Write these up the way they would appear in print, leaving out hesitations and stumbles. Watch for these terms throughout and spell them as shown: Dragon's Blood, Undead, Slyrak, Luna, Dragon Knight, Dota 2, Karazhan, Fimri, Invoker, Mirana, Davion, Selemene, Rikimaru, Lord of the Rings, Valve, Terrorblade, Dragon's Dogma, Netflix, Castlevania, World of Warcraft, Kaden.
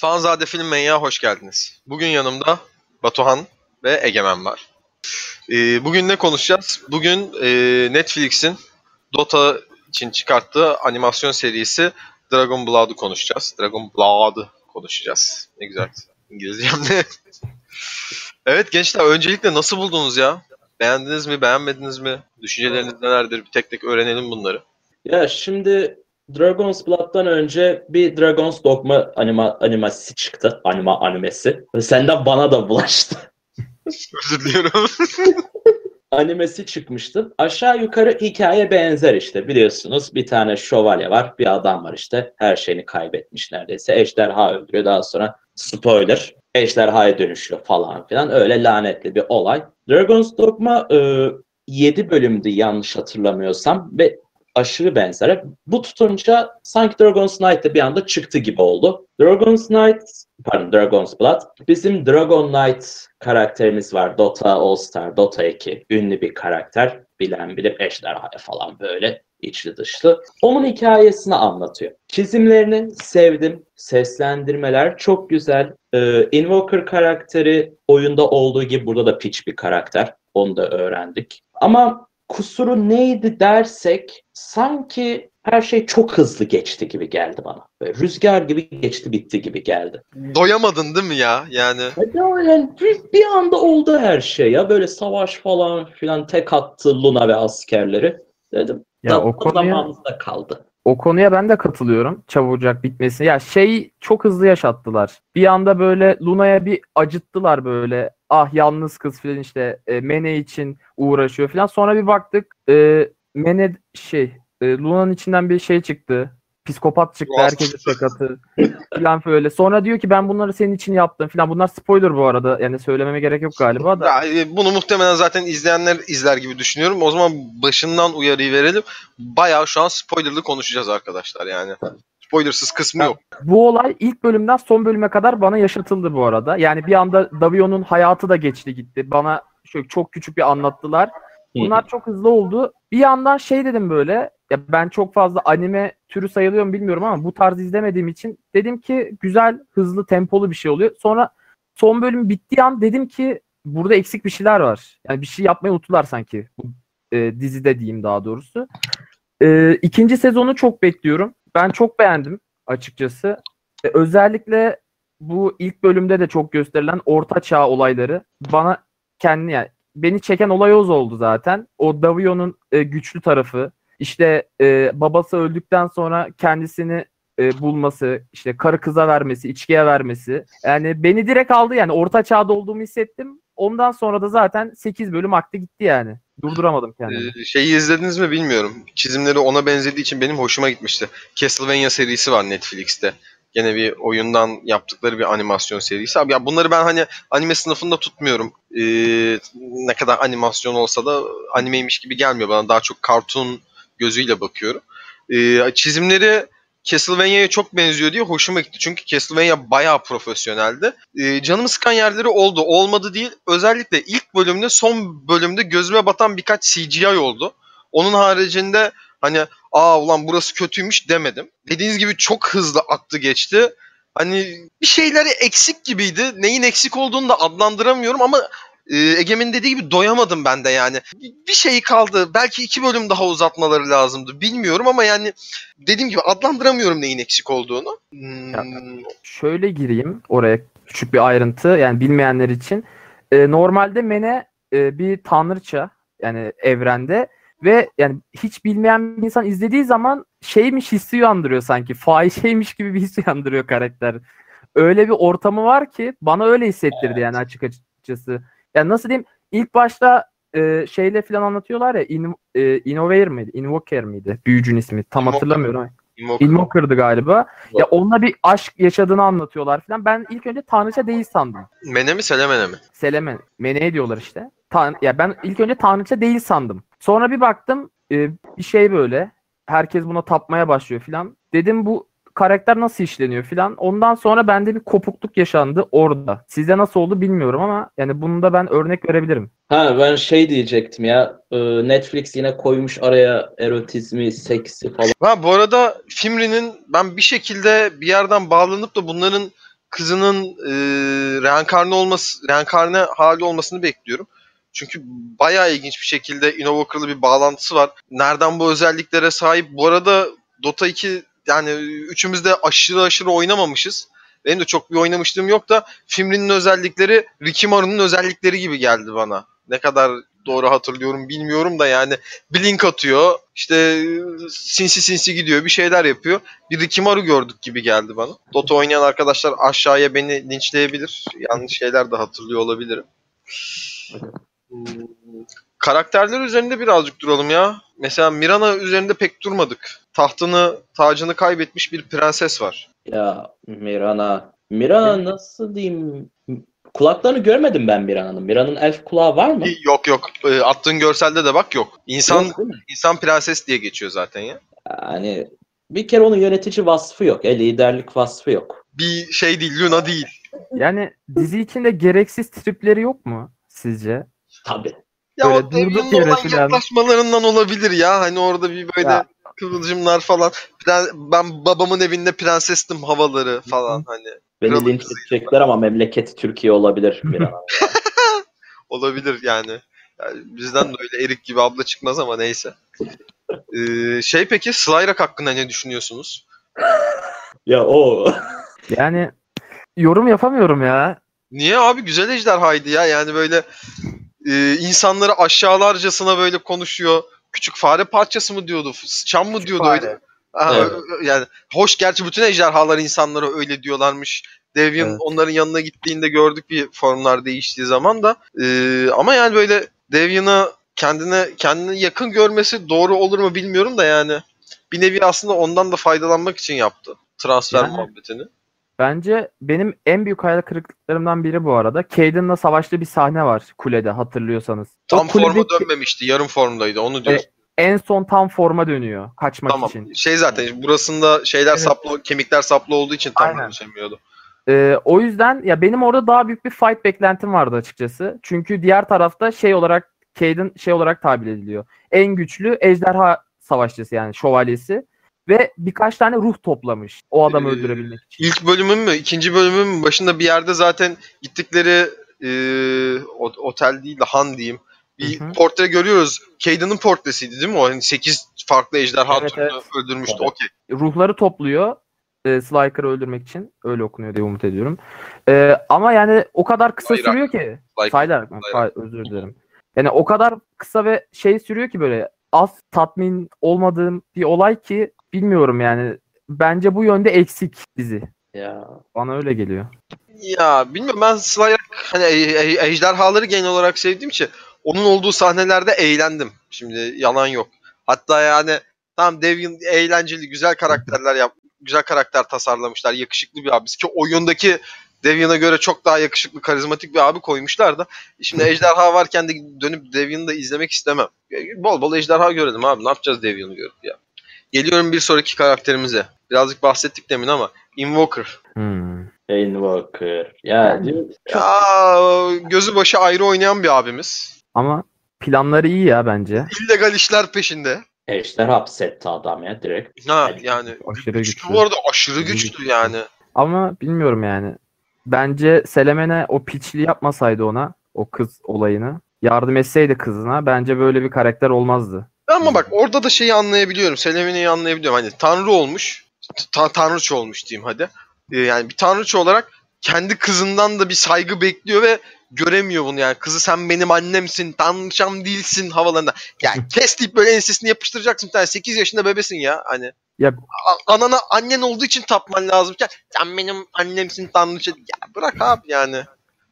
Fanzade Film Menya hoş geldiniz. Bugün yanımda Batuhan ve Egemen var. Bugün ne konuşacağız? Bugün Netflix'in Dota için çıkarttığı animasyon serisi Dragon Blood'u konuşacağız. Ne güzel İngilizcemde. Evet gençler, öncelikle nasıl buldunuz ya? Beğendiniz mi, beğenmediniz mi? Düşünceleriniz nelerdir? Bir tek tek öğrenelim bunları. Ya şimdi Dragon's Blood'dan önce bir Dragon's Dogma animesi çıktı. Animesi. Senden bana da bulaştı. Özür diliyorum. Animesi çıkmıştı. Aşağı yukarı hikaye benzer işte. Biliyorsunuz bir tane şövalye var. Bir adam var işte. Her şeyini kaybetmiş neredeyse. Ejderha öldürüyor. Daha sonra spoiler. Ejderhaya dönüşüyor falan filan. Öyle lanetli bir olay. Dragon's Dogma 7 bölümdü yanlış hatırlamıyorsam. Ve aşırı benzer. Bu tutunca sanki Dragon's Knight de bir anda çıktı gibi oldu. Dragon's Blood. Bizim Dragon Knight karakterimiz var. Dota All-Star, Dota 2. Ünlü bir karakter. Bilen bilip ejderhaya falan böyle içli dışlı. Onun hikayesini anlatıyor. Çizimlerini sevdim. Seslendirmeler çok güzel. Invoker karakteri oyunda olduğu gibi burada da piç bir karakter. Onu da öğrendik. Ama kusuru neydi dersek sanki her şey çok hızlı geçti gibi geldi bana. Böyle rüzgar gibi geçti bitti gibi geldi. Doyamadın değil mi ya? Yani bir anda oldu her şey ya. Böyle savaş falan filan, tek attı Luna ve askerleri. Dedim ya, o zamanımızda kaldı. O konuya ben de katılıyorum. Çabucak bitmesini. Ya çok hızlı yaşattılar. Bir anda böyle Luna'ya bir acıttılar böyle. Ah yalnız kız filan işte Mene için uğraşıyor filan. Sonra bir baktık Mene Luna'nın içinden bir çıktı. Psikopat çıktı. Herkese sakatı filan böyle. Sonra diyor ki ben bunları senin için yaptım filan. Bunlar spoiler bu arada. Yani söylememe gerek yok galiba da. Ya, bunu muhtemelen zaten izleyenler izler gibi düşünüyorum. O zaman başından uyarıyı verelim. Bayağı şu an spoilerlı konuşacağız arkadaşlar yani. Spoilersız kısmı yok. Bu olay ilk bölümden son bölüme kadar bana yaşatıldı bu arada. Yani bir anda Davion'un hayatı da geçti gitti. Bana şöyle çok küçük bir anlattılar. Bunlar çok hızlı oldu. Bir yandan dedim böyle. Ya ben çok fazla anime türü sayılıyorum bilmiyorum ama bu tarz izlemediğim için dedim ki güzel, hızlı, tempolu bir şey oluyor. Sonra son bölüm bittiği an dedim ki burada eksik bir şeyler var. Yani bir şey yapmayı unuttular sanki. Dizide diyeyim daha doğrusu. İkinci sezonu çok bekliyorum. Ben çok beğendim açıkçası. Özellikle bu ilk bölümde de çok gösterilen orta çağ olayları beni çeken olay oldu zaten. O Davion'un güçlü tarafı, babası öldükten sonra kendisini bulması, karı kıza vermesi, içkiye vermesi. Yani beni direkt aldı yani, orta çağda olduğumu hissettim. Ondan sonra da zaten 8 bölüm aktı gitti yani. Durduramadım kendimi. İzlediniz mi bilmiyorum. Çizimleri ona benzediği için benim hoşuma gitmişti. Castlevania serisi var Netflix'te. Gene bir oyundan yaptıkları bir animasyon serisi. Abi ya bunları ben anime sınıfında tutmuyorum. Ne kadar animasyon olsa da animeymiş gibi gelmiyor bana. Daha çok kartun gözüyle bakıyorum. Çizimleri Castlevania'ya çok benziyor diye hoşuma gitti. Çünkü Castlevania bayağı profesyoneldi. Canımı sıkan yerleri oldu. Olmadı değil. Özellikle ilk bölümde, son bölümde gözüme batan birkaç CGI oldu. Onun haricinde ulan burası kötüymüş demedim. Dediğiniz gibi çok hızlı aktı geçti. Bir şeyleri eksik gibiydi. Neyin eksik olduğunu da adlandıramıyorum ama Egemen'in dediği gibi doyamadım ben de yani. Bir şey kaldı. Belki 2 bölüm daha uzatmaları lazımdı. Bilmiyorum ama yani dediğim gibi adlandıramıyorum neyin eksik olduğunu. Yani şöyle gireyim oraya, küçük bir ayrıntı yani bilmeyenler için. Normalde Mene bir tanrıça yani evrende ve yani hiç bilmeyen bir insan izlediği zaman hissi uyandırıyor sanki. Fahişeymiş gibi bir his uyandırıyor karakter. Öyle bir ortamı var ki bana öyle hissettirdi evet. Yani açıkçası. Yani nasıl diyeyim, ilk başta şeyle falan anlatıyorlar ya, Invoker miydi? Büyücünün ismi tam hatırlamıyorum. Invoker'dı galiba. Invoker. Ya onunla bir aşk yaşadığını anlatıyorlar falan. Ben ilk önce tanrıça değil sandım. Mene mi, Selemene mi? Selemene. Mene'ye diyorlar işte. Ben ilk önce tanrıça değil sandım. Sonra bir baktım bir böyle herkes buna tapmaya başlıyor falan. Dedim bu karakter nasıl işleniyor filan. Ondan sonra bende bir kopukluk yaşandı orada. Sizde nasıl oldu bilmiyorum ama yani bunu da ben örnek verebilirim. Ben diyecektim ya. Netflix yine koymuş araya erotizmi, seksi falan. Bu arada Fimri'nin ben bir şekilde bir yerden bağlanıp da bunların kızının reenkarne hali olmasını bekliyorum. Çünkü bayağı ilginç bir şekilde Invoker'la bir bağlantısı var. Nereden bu özelliklere sahip? Bu arada Dota 2 yani üçümüz de aşırı oynamamışız. Benim de çok bir oynamışlığım yok da Fimri'nin özellikleri Rikimaru'nun özellikleri gibi geldi bana. Ne kadar doğru hatırlıyorum bilmiyorum da yani blink atıyor, işte sinsi gidiyor, bir şeyler yapıyor. Bir Rikimaru gördük gibi geldi bana. Dota oynayan arkadaşlar aşağıya beni linçleyebilir. Yanlış şeyler de hatırlıyor olabilirim. Karakterler üzerinde birazcık duralım ya. Mesela Mirana üzerinde pek durmadık. Tacını kaybetmiş bir prenses var. Ya Mirana nasıl diyeyim? Kulaklarını görmedim ben Mirana'nın. Mirana'nın elf kulağı var mı? Yok. Attığın görselde de bak yok. İnsan prenses diye geçiyor zaten ya. Yani bir kere onun yönetici vasfı yok. Liderlik vasfı yok. Bir şey değil, Luna değil. Yani dizi içinde gereksiz tripleri yok mu sizce? Tabii. Ya böyle o Davion olan yaklaşmalarından olabilir ya. Hani orada bir böyle ya. Kıvılcımlar falan. Ben babamın evinde prensestim havaları falan hani. Beni linç edecekler ama memleketi Türkiye olabilir. Olabilir yani. Bizden de öyle erik gibi abla çıkmaz ama neyse. Peki Slyrak hakkında ne düşünüyorsunuz? Yani yorum yapamıyorum ya. Niye abi? Güzel ejderhaydı ya. Yani böyle insanları aşağılarcasına böyle konuşuyor. Küçük fare parçası mı diyordu? Sıçan mı diyordu öyle? Aha, evet. Yani hoş gerçi bütün ejderhalar insanlara öyle diyorlarmış. Davion onların yanına gittiğinde gördük bir formlar değiştiği zaman da ama yani böyle Davion'a kendini yakın görmesi doğru olur mu bilmiyorum da yani bir nevi aslında ondan da faydalanmak için yaptı transfer muhabbetini. Bence benim en büyük hayal kırıklıklarımdan biri bu arada. Kaden'la savaştığı bir sahne var kulede hatırlıyorsanız. Tam forma dönmemişti, yarım formdaydı onu diyorsun. En son tam forma dönüyor kaçmak için. Tamam zaten burasında saplı, kemikler saplı olduğu için tam dönüşemiyordu. O yüzden ya benim orada daha büyük bir fight beklentim vardı açıkçası. Çünkü diğer tarafta Kaden olarak tabir ediliyor. En güçlü ejderha savaşçısı yani şövalyesi. Ve birkaç tane ruh toplamış o adamı öldürebilmek için. İlk bölümün mü? İkinci bölümün mü? Başında bir yerde zaten gittikleri otel değil de han diyeyim. Bir portre görüyoruz. Kaden'ın portresiydi değil mi o? Hani 8 farklı ejderha türünü öldürmüştü. Evet. Okey. Ruhları topluyor. Slyker'ı öldürmek için. Öyle okunuyor diye umut ediyorum. Ama yani o kadar kısa sürüyor ki. Slyrak. Özür dilerim. Yani o kadar kısa ve sürüyor ki böyle az tatmin olmadığım bir olay ki bilmiyorum yani. Bence bu yönde eksik dizi. Ya. Bana öyle geliyor. Ya bilmiyorum ben Slyrak hani ejderhaları genel olarak sevdiğim için onun olduğu sahnelerde eğlendim. Şimdi yalan yok. Hatta yani tam Davion eğlenceli, güzel karakterler güzel karakter tasarlamışlar. Yakışıklı bir abisi ki oyundaki Davion'a göre çok daha yakışıklı, karizmatik bir abi koymuşlar da. Şimdi ejderha varken de dönüp Davion'u da izlemek istemem. Bol bol ejderha görelim abi. Ne yapacağız Davion'u görüp ya? Geliyorum bir sonraki karakterimize. Birazcık bahsettik demin ama Invoker. Invoker. Gözü başı ayrı oynayan bir abimiz. Ama planları iyi ya bence. İllegal işler peşinde. İşler hapsetti adam ya direkt. Yani aşırı güçlü. Bu arada aşırı güçlü yani. Ama bilmiyorum yani. Bence Selemene o piçli yapmasaydı ona o kız olayını. Yardım etseydi kızına bence böyle bir karakter olmazdı. Ama bak orada da şeyi anlayabiliyorum. Selemene'yi anlayabiliyorum. Hani tanrı olmuş. Tanrıça olmuş diyeyim hadi. Yani bir tanrıça olarak kendi kızından da bir saygı bekliyor ve göremiyor bunu yani. Kızı sen benim annemsin, tanrıçam değilsin havalarında. Yani kes deyip böyle ensesini yapıştıracaksın. Bir tane 8 yaşında bebesin ya hani. Ya. Anana annen olduğu için tapman lazımken sen benim annemsin, tanrıça. Ya bırak abi yani.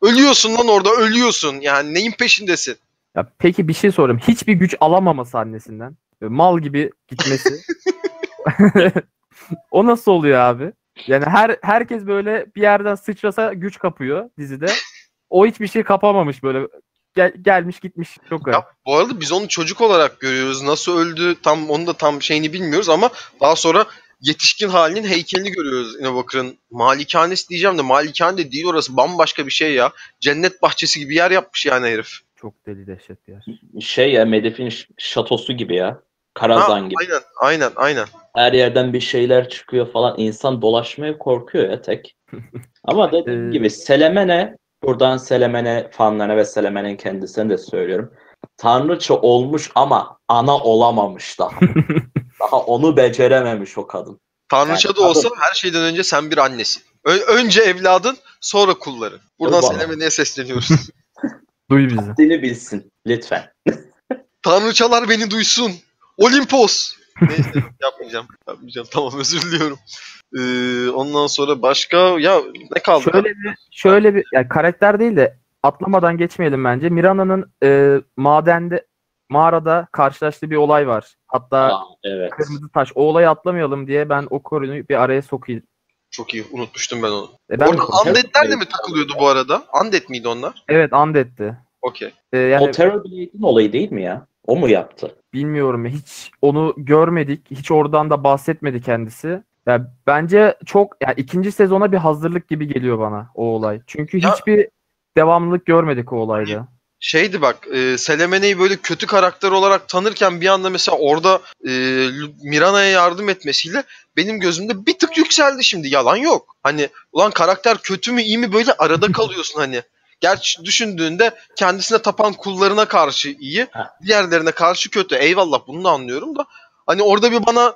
Ölüyorsun lan orada, ölüyorsun. Yani neyin peşindesin? Ya peki bir şey sorayım. Hiçbir güç alamaması annesinden. Mal gibi gitmesi. O nasıl oluyor abi? Yani herkes böyle bir yerden sıçrasa güç kapıyor dizide. O hiçbir şey kapamamış böyle. Gelmiş gitmiş. Çok öyle. Bu arada biz onu çocuk olarak görüyoruz. Nasıl öldü onu da tam şeyini bilmiyoruz ama daha sonra yetişkin halinin heykelini görüyoruz Invoker'ın. Malikanesi diyeceğim de malikane de değil orası. Bambaşka bir şey ya. Cennet bahçesi gibi yer yapmış yani herif. Çok deli dehşet bir yer. Medef'in şatosu gibi ya. Karazhan gibi. Aynen. Her yerden bir şeyler çıkıyor falan. İnsan dolaşmaya korkuyor ya tek. Ama dediğim gibi Selemene, buradan Selemene fanlarına ve Selemene'nin kendisine de söylüyorum. Tanrıça olmuş ama ana olamamış daha. Daha onu becerememiş o kadın. Tanrıça yani, da olsa kadın... her şeyden önce sen bir annesin. Önce evladın, sonra kulları. Buradan Selemene'ye sesleniyoruz. Duy bizi. Haddini bilsin lütfen. Tanrıçalar beni duysun. Olimpos. Neyse yapmayacağım. Tamam, özür diliyorum. Ondan sonra başka ya ne kaldı? Şöyle bir yani karakter değil de atlamadan geçmeyelim bence. Mirana'nın mağarada karşılaştığı bir olay var. Hatta evet. Kırmızı taş. O olayı atlamayalım diye ben o konuyu bir araya sokayım. Çok iyi. Unutmuştum ben onu. Orada Undead'ler de mi takılıyordu bu arada? Undead miydi onlar? Evet, Undead'ti. Okay. Yani, o Terrorblade'in olayı değil mi ya? O mu yaptı? Bilmiyorum. Hiç onu görmedik. Hiç oradan da bahsetmedi kendisi. Yani bence çok yani ikinci sezona bir hazırlık gibi geliyor bana o olay. Çünkü ya, hiçbir devamlılık görmedik o olayda. Şeydi bak, Selemene'yi böyle kötü karakter olarak tanırken bir anda mesela orada Mirana'ya yardım etmesiyle benim gözümde bir tık yükseldi şimdi. Yalan yok. Hani ulan karakter kötü mü iyi mi böyle arada kalıyorsun hani. Gerçi düşündüğünde kendisine tapan kullarına karşı iyi, diğerlerine karşı kötü. Eyvallah, bunu da anlıyorum da. Hani orada bir bana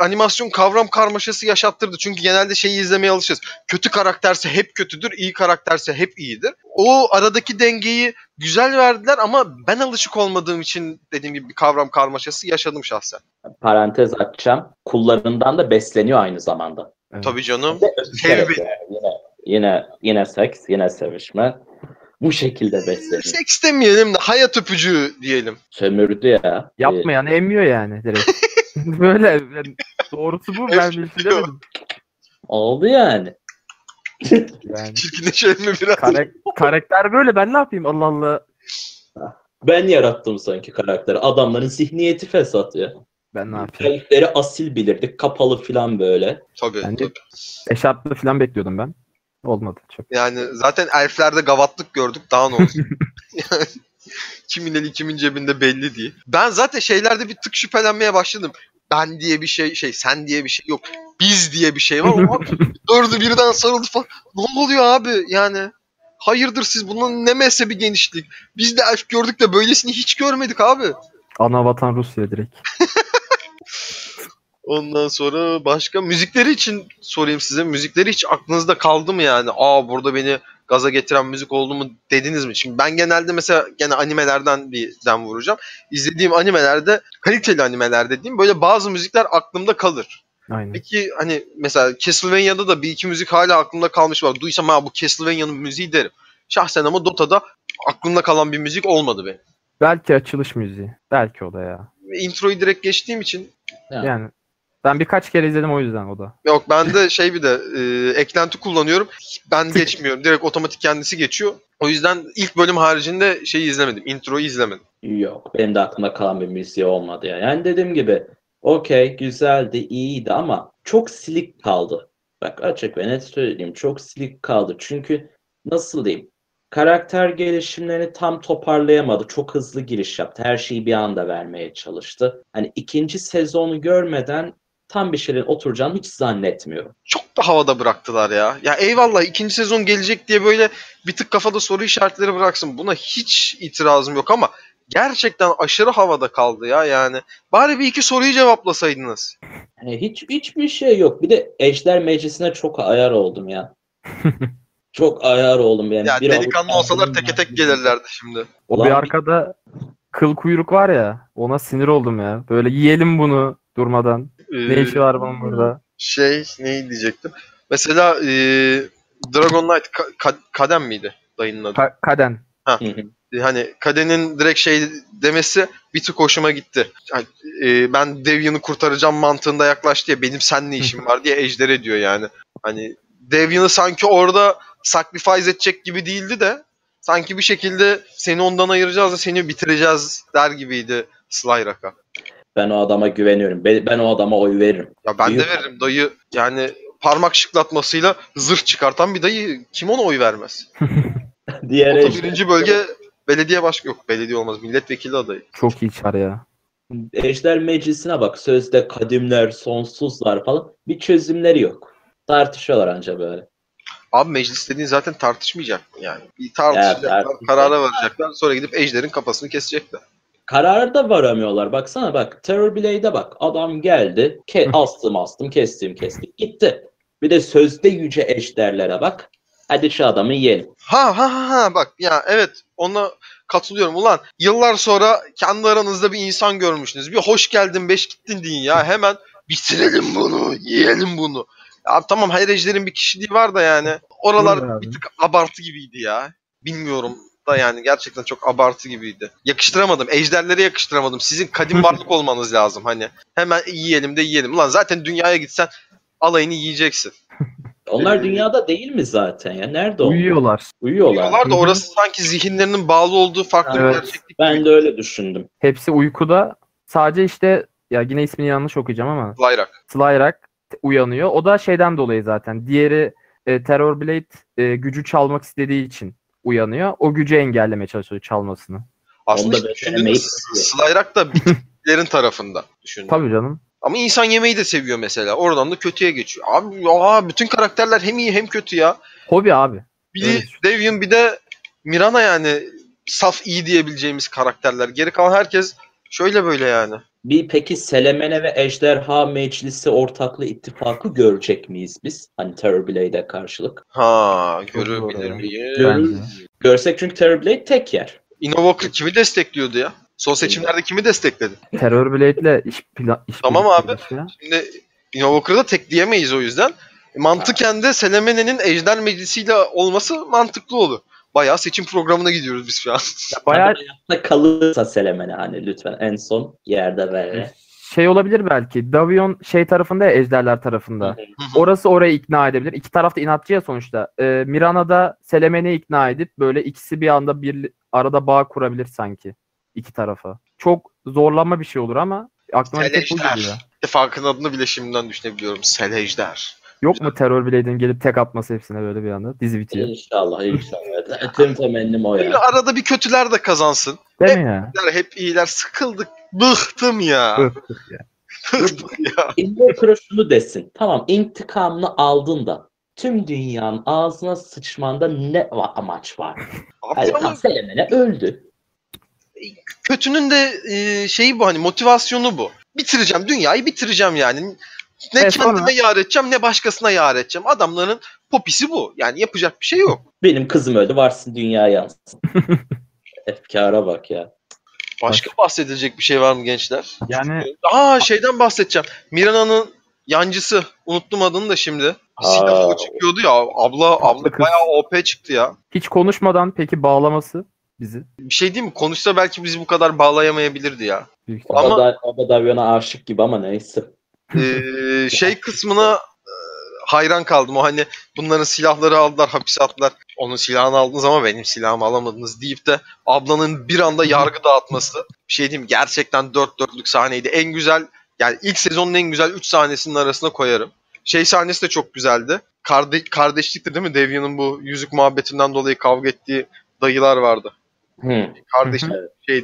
animasyon kavram karmaşası yaşattırdı. Çünkü genelde şeyi izlemeye alışırız. Kötü karakterse hep kötüdür, iyi karakterse hep iyidir. O aradaki dengeyi güzel verdiler ama ben alışık olmadığım için dediğim gibi bir kavram karmaşası yaşadım şahsen. Parantez açacağım. Kullarından da besleniyor aynı zamanda. Evet. Tabii canım. Yine seks, yine sevişme. Bu şekilde besleniyor. Seks demeyelim de hayat öpücüğü diyelim. Sömürdü ya. Yapmayan emmiyor yani direkt. Böyle doğrusu bu. Ben bir şey demedim. Oldu yani. Çirkinleşelim mi biraz? Karakter böyle, ben ne yapayım Allah Allah. Ben yarattım sanki karakteri. Adamların zihniyeti fesat ya. Ben ne yapayım? Karakteri asil bilirdik. Kapalı filan böyle. Tabii. Eşarplı filan bekliyordum ben. Olmadı çok. Yani zaten elflerde gavatlık gördük, daha ne olsun. Yani kimin eli kimin cebinde belli değil. Ben zaten şeylerde bir tık şüphelenmeye başladım. Ben diye bir şey, sen diye bir şey yok. Biz diye bir şey var ama dördü birden sarıldı falan. Ne oluyor abi yani? Hayırdır siz, bunun ne mezhebi genişlik? Biz de elf gördük de böylesini hiç görmedik abi. Ana vatan Rusya direkt. Ondan sonra başka müzikleri için sorayım size. Müzikleri hiç aklınızda kaldı mı yani? Burada beni gaza getiren müzik oldu mu dediniz mi? Şimdi ben genelde mesela gene animelerden bir den vuracağım. İzlediğim animelerde, kaliteli animeler dediğim, böyle bazı müzikler aklımda kalır. Aynen. Peki hani mesela Castlevania'da da bir iki müzik hala aklımda kalmış var. Duysam bu Castlevania'nın müziği derim. Şahsen ama Dota'da aklımda kalan bir müzik olmadı benim. Belki açılış müziği. Belki o da ya. Introyu direkt geçtiğim için. Yani. Ben birkaç kere izledim o yüzden o da. Yok, ben de bir de eklenti kullanıyorum. Ben geçmiyorum. Direkt otomatik kendisi geçiyor. O yüzden ilk bölüm haricinde izlemedim. Introyu izlemedim. Yok, benim de aklımda kalan bir müziği olmadı ya. Yani dediğim gibi okey, güzeldi, iyiydi ama çok silik kaldı. Bak, açık ve net söyleyeyim. Çok silik kaldı. Çünkü nasıl diyeyim? Karakter gelişimlerini tam toparlayamadı. Çok hızlı giriş yaptı. Her şeyi bir anda vermeye çalıştı. Hani ikinci sezonu görmeden tam bir şeylerin oturacağını hiç zannetmiyorum. Çok da havada bıraktılar ya. Ya eyvallah, ikinci sezon gelecek diye böyle bir tık kafada soru işaretleri bıraksın. Buna hiç itirazım yok ama gerçekten aşırı havada kaldı ya yani. Bari bir iki soruyu cevaplasaydınız. Yani hiçbir şey yok. Bir de Ejder Meclisi'ne çok ayar oldum ya. Çok ayar oldum yani. Ya delikanlı olsalar tek gelirlerdi şimdi. O bir arkada kıl kuyruk var ya, ona sinir oldum ya. Böyle yiyelim bunu durmadan. Ne işi var bunun burada? Neyi diyecektim? Mesela Dragon Knight Kaden miydi dayının adı? Kaden. Ha. Hani Kaden'in direkt demesi bir tık hoşuma gitti. Yani, ben Davion'u kurtaracağım mantığında yaklaştı ya, benim seninle işim var diye Ejder'e diyor yani. Hani Davion'u sanki orada sacrifice edecek gibi değildi de sanki bir şekilde seni ondan ayıracağız da seni bitireceğiz der gibiydi Slyrak'a. Ben o adama güveniyorum. Ben o adama oy veririm. Ya ben de veririm dayı. Yani parmak şıklatmasıyla zırh çıkartan bir dayı. Kim ona oy vermez? Diğer birinci bölge belediye başkanı yok. Belediye olmaz. Milletvekili adayı. Çok iyi çar ya. Ejder Meclisi'ne bak, sözde kadimler, sonsuzlar falan, bir çözümleri yok. Tartışıyorlar anca böyle. Abi meclis dediğin zaten tartışmayacak yani. Bir tartışacaklar, evet, karara varacaklar, sonra gidip ejderin kafasını kesecekler. Karara da varamıyorlar. Baksana bak, Terrorblade'e bak. Adam geldi, astım kestim. Gitti. Bir de sözde yüce ejderlere bak. Hadi şu adamı yiyelim. Ha bak ya, evet, ona katılıyorum. Ulan yıllar sonra kendi aranızda bir insan görmüşsünüz. Bir hoş geldin beş gittin deyin ya. Hemen bitirelim bunu, yiyelim bunu. Abi tamam, her ejderin bir kişiliği var da yani. Oralar bir tık abartı gibiydi ya. Bilmiyorum da yani, gerçekten çok abartı gibiydi. Yakıştıramadım. Ejderlere yakıştıramadım. Sizin kadim varlık olmanız lazım hani. Hemen yiyelim de yiyelim. Ulan zaten dünyaya gitsen alayını yiyeceksin. Onlar dünyada değil mi zaten ya? Nerede onlar? Uyuyorlar da orası sanki zihinlerinin bağlı olduğu farklı bir gerçeklik. Ben de öyle düşündüm. Hepsi uykuda. Sadece işte ya, yine ismini yanlış okuyacağım ama Slyrak uyanıyor. O da şeyden dolayı zaten. Diğeri Terrorblade gücü çalmak istediği için uyanıyor. O gücü engellemeye çalışıyor çalmasını. Aslında Slyrak da bitkilerin tarafında düşündüm. Tabii canım. Ama insan yemeği de seviyor mesela. Oradan da kötüye geçiyor. Abi bütün karakterler hem iyi hem kötü ya. Hobi abi. Bir evet. Davion bir de Mirana, yani saf iyi diyebileceğimiz karakterler. Geri kalan herkes şöyle böyle yani. Peki Selemene ve Ejderha Meclisi ortaklığı ittifakı görecek miyiz biz? Hani Terrorblade'e karşılık. Görebilir miyiz? Görsek, çünkü Terrorblade tek yer. Invoker kimi destekliyordu ya? Son seçimlerde kimi destekledi? Terrorblade'le iş tamam abi. Şimdi Invoker'ı da tek diyemeyiz o yüzden. Mantıken de Selemene'nin Ejder Meclisi'yle olması mantıklı olur. Bayağı seçim programına gidiyoruz biz şu an. Bayağı kalırsa Selemene hani, lütfen en son yerde ver. Şey olabilir belki. Davion şey tarafında ya, ejderler tarafında. Orası orayı ikna edebilir. İki taraf da inatçı ya sonuçta. Mirana da Selemene'yi ikna edip böyle ikisi bir anda bir arada bağ kurabilir sanki. İki tarafa. Çok zorlanma bir şey olur ama aklıma tek bu geliyor. İttifakın adını bile şimdiden düşünebiliyorum. Selejder. Yok mu Terrorblade'in gelip tek atması hepsine böyle bir anda? Dizi bitiyor. İnşallah. Tüm temennim o ya. Böyle arada bir kötüler de kazansın. Değil mi ya? Hep iyiler. Sıkıldık. Bıktık ya. Invoker'a şunu desin. Tamam, intikamını aldın da tüm dünyanın ağzına sıçmanda ne amaç var? Hadi Selemene öldü. Kötünün de şeyi bu, hani motivasyonu bu. Bitireceğim, dünyayı bitireceğim yani. Ne kendime yar edeceğim, ne başkasına yar edeceğim. Adamların popisi bu. Yani yapacak bir şey yok. Benim kızım öldü, varsın dünya yansın. Efkara bak ya. Başka bahsedilecek bir şey var mı gençler? Yani şeyden bahsedeceğim. Mirana'nın yancısı, unuttum adını da şimdi. Silahı çıkıyordu ya. Abla bayağı OP çıktı ya. Hiç konuşmadan peki bağlaması bizi. Bir şey değil mi? Konuşsa belki bizi bu kadar bağlayamayabilirdi ya. O da Davion'a aşık gibi ama neyse. Şey kısmına hayran kaldım. O hani bunların silahları aldılar, hapise attılar. Onun silahını aldınız ama benim silahımı alamadınız deyip de ablanın bir anda yargı dağıtması. Bir şey diyeyim, gerçekten 4-4'lük sahneydi. En güzel, yani ilk sezonun en güzel 3 sahnesinin arasına koyarım. Şey sahnesi de çok güzeldi. Kardeşlikti değil mi? Davion'un bu yüzük muhabbetinden dolayı kavga ettiği dayılar vardı.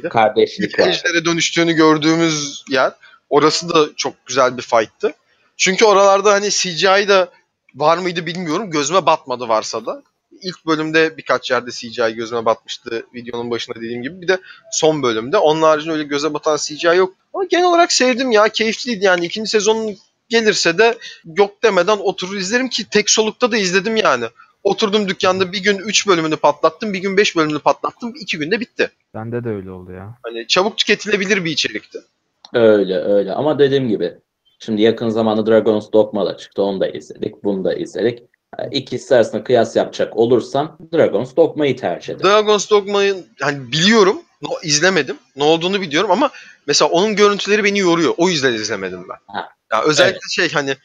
Kardeşlik ejderlere dönüştüğünü gördüğümüz yer. Orası da çok güzel bir fight'tı. Çünkü oralarda hani CGI de var mıydı bilmiyorum. Gözüme batmadı, varsa da. İlk bölümde birkaç yerde CGI gözüme batmıştı. Videonun başında dediğim gibi. Bir de son bölümde. Onun haricinde öyle göze batan CGI yok. Ama genel olarak sevdim ya. Keyifliydi yani. 2. sezonun gelirse de yok demeden oturur izlerim ki tek solukta da izledim yani. Oturdum dükkanda, bir gün 3 bölümünü patlattım, bir gün 5 bölümünü patlattım, 2 günde bitti. Bende de öyle oldu ya. Hani çabuk tüketilebilir bir içerikti. Öyle ama dediğim gibi şimdi yakın zamanda Dragon's Dogma da çıktı, onu da izledik, bunu da izledik. İkisi arasında kıyas yapacak olursam Dragon's Dogma'yı tercih ederim. Dragon's Dogma'yı hani biliyorum, izlemedim, ne olduğunu biliyorum ama mesela onun görüntüleri beni yoruyor, o yüzden izlemedim ben. Ya özellikle şey hani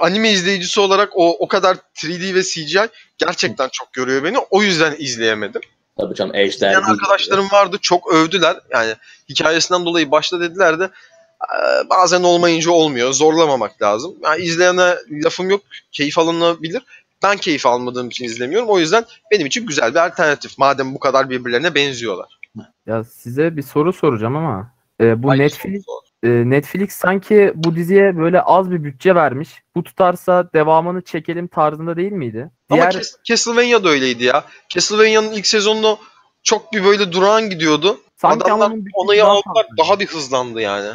anime izleyicisi olarak o kadar 3D ve CGI gerçekten çok yoruyor beni, o yüzden izleyemedim. Tabii canım, ejder. Yani arkadaşlarım vardı, çok övdüler. Yani hikayesinden dolayı başta dediler de bazen olmayınca olmuyor. Zorlamamak lazım. Yani izleyene lafım yok. Keyif alınabilir. Ben keyif almadığım için izlemiyorum. O yüzden benim için güzel bir alternatif. Madem bu kadar birbirlerine benziyorlar. Ya size bir soru soracağım ama Bu Netflix sanki bu diziye böyle az bir bütçe vermiş. Bu tutarsa devamını çekelim tarzında değil miydi? Ama Castlevania da öyleydi ya. Castlevania'nın ilk sezonunda çok bir böyle durağan gidiyordu. Sanki adamlar onayı aldılar, daha bir hızlandı yani.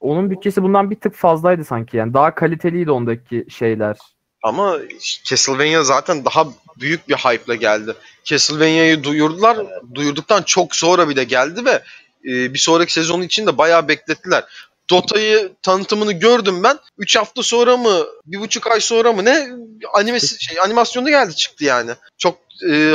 Onun bütçesi bundan bir tık fazlaydı sanki yani. Daha kaliteliydi ondaki şeyler. Ama Castlevania zaten daha büyük bir hype'la geldi. Castlevania'yı duyurdular. Duyurduktan çok sonra bir de geldi ve bir sonraki sezon için de bayağı beklettiler. Dota'yı tanıtımını gördüm ben. 3 hafta sonra mı, 1,5 ay sonra mı ne animasyonu geldi çıktı yani. Çok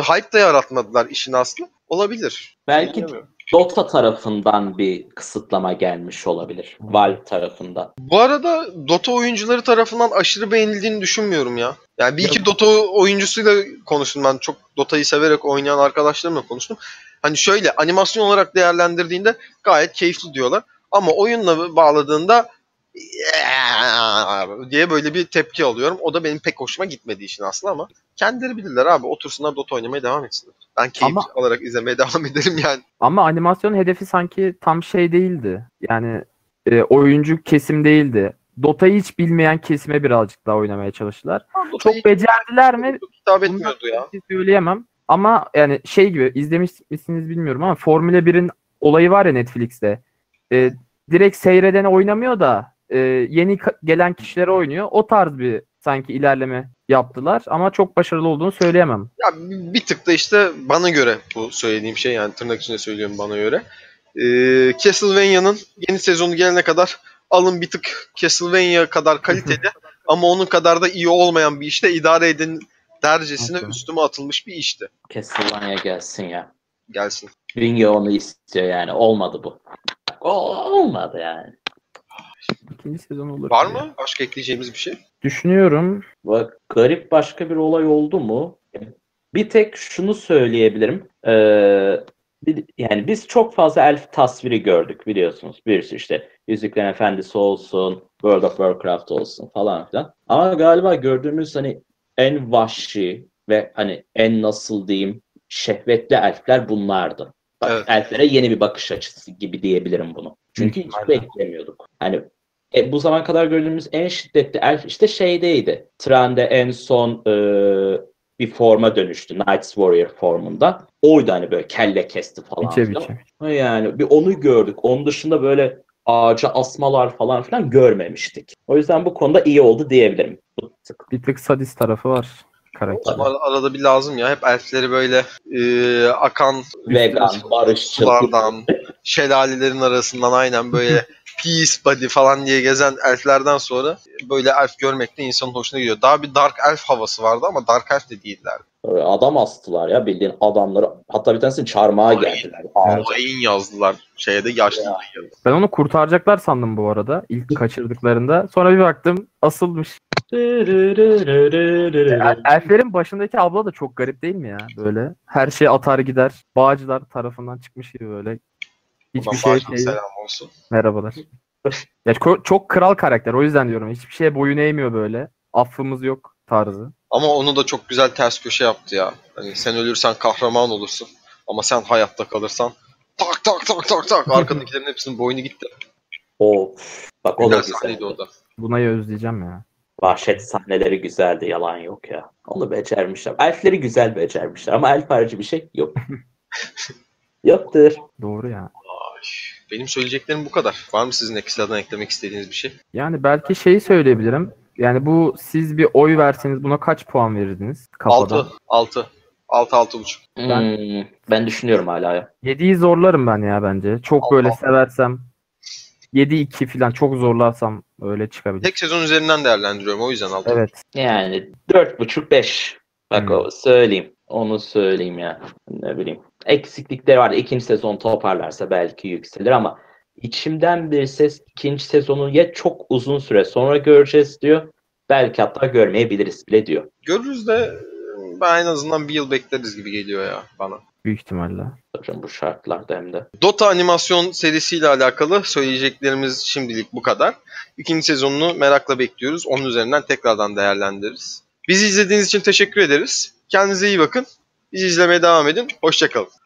hype da yaratmadılar işin aslı. Olabilir. Belki Dota tarafından bir kısıtlama gelmiş olabilir. Valve tarafından. Bu arada Dota oyuncuları tarafından aşırı beğenildiğini düşünmüyorum ya. Yani bir iki Dota oyuncusuyla konuştum ben. Çok Dota'yı severek oynayan arkadaşlarımla konuştum. Hani şöyle animasyon olarak değerlendirdiğinde gayet keyifli diyorlar. Ama oyunla bağladığında diye böyle bir tepki alıyorum. O da benim pek hoşuma gitmediği için aslında ama kendileri bilirler abi. Otursunlar Dota oynamaya devam etsinler. Ben keyif alarak izlemeye devam ederim yani. Ama animasyonun hedefi sanki tam şey değildi. Yani oyuncu kesim değildi. Dota'yı hiç bilmeyen kesime birazcık daha oynamaya çalıştılar. Ha, çok becerdiler mi? Hitap etmiyordu ya. Söyleyemem. Ama yani şey gibi izlemiş misiniz bilmiyorum ama Formula 1'in olayı var ya Netflix'te. Direkt seyredene oynamıyor da yeni gelen kişilere oynuyor. O tarz bir sanki ilerleme yaptılar ama çok başarılı olduğunu söyleyemem. Ya bir tık da işte bana göre bu söylediğim şey yani tırnak içinde söylüyorum bana göre. Castlevania'nın yeni sezonu gelene kadar alın bir tık Castlevania kadar kaliteli ama onun kadar da iyi olmayan bir işte idare edin dercesine üstüme atılmış bir işti. Castlevania gelsin ya. Gelsin. Ringo onu istiyor yani. Olmadı bu. Olmadı yani. İkinci sezon olur. Var mı? Ya. Başka ekleyeceğimiz bir şey? Düşünüyorum. Bak garip başka bir olay oldu mu? Bir tek şunu söyleyebilirim. Yani biz çok fazla elf tasviri gördük biliyorsunuz. Birisi işte Yüzüklerin Efendisi olsun, World of Warcraft olsun falan filan. Ama galiba gördüğümüz hani en vahşi ve hani en nasıl diyeyim şehvetli elfler bunlardı. Evet. Elflere yeni bir bakış açısı gibi diyebilirim bunu. Çünkü hiç beklemiyorduk. Hani bu zaman kadar gördüğümüz en şiddetli elf işte şeydeydi. Thran'da en son bir forma dönüştü. Knights Warrior formunda. Oydu hani böyle kelle kesti falan. Biçe. Yani bir onu gördük. Onun dışında böyle ağaca asmalar falan filan görmemiştik. O yüzden bu konuda iyi oldu diyebilirim. Bir tık sadist tarafı var. Karakter. Arada bir lazım ya. Hep elfleri böyle akan vegan, barışçıl sulardan, şelalelerin arasından aynen böyle peace body falan diye gezen elflerden sonra böyle elf görmek de insanın hoşuna gidiyor. Daha bir dark elf havası vardı ama dark elf de değillerdi. Adam astılar ya bildiğin adamları. Hatta bir tanesini çarmıha geldiler. Ayin yazdılar. Şeyde yaşlı. Ya. Ben onu kurtaracaklar sandım bu arada. İlk kaçırdıklarında. Sonra bir baktım asılmış. Elflerin başındaki abla da çok garip değil mi ya? Böyle her şey atar gider. Bağcılar tarafından çıkmış gibi böyle. Hiçbir şey selam olsun. Merhabalar. Ya çok kral karakter. O yüzden diyorum. Hiçbir şeye boyun eğmiyor böyle. Affımız yok tarzı. Ama onu da çok güzel ters köşe yaptı ya. Hani sen ölürsen kahraman olursun. Ama sen hayatta kalırsan tak tak tak tak tak arkadakilerin hepsinin boynu gitti. Of. Bak o da güzeldi. Buna özleyeceğim ya. Vahşet sahneleri güzeldi. Yalan yok ya. Onu becermişler. Elfleri güzel becermişler. Ama elf harici bir şey yok. Yoktur. Doğru ya. Benim söyleyeceklerim bu kadar. Var mı sizin ekstradan eklemek istediğiniz bir şey? Yani belki şeyi söyleyebilirim. Yani bu siz bir oy verseniz buna kaç puan verirdiniz? 6.5. Ben düşünüyorum hala ya. 7'yi zorlarım ben ya bence. Çok böyle seversem 7-2 falan çok zorlarsam öyle çıkabilir. Tek sezon üzerinden değerlendiriyorum o yüzden 6. Evet. Yani 4.5-5. Bak o söyleyeyim. Onu söyleyeyim ya. Ne bileyim. Eksiklikleri var. İkinci sezon toparlarsa belki yükselir ama İçimden bir ses ikinci sezonu ya çok uzun süre sonra göreceğiz diyor. Belki hatta görmeyebiliriz bile diyor. Görürüz de ben en azından bir yıl bekleriz gibi geliyor ya bana. Büyük ihtimalle. Hocam bu şartlarda hem de. Dota animasyon serisiyle alakalı söyleyeceklerimiz şimdilik bu kadar. İkinci sezonunu merakla bekliyoruz. Onun üzerinden tekrardan değerlendiririz. Bizi izlediğiniz için teşekkür ederiz. Kendinize iyi bakın. Bizi izlemeye devam edin. Hoşça kalın.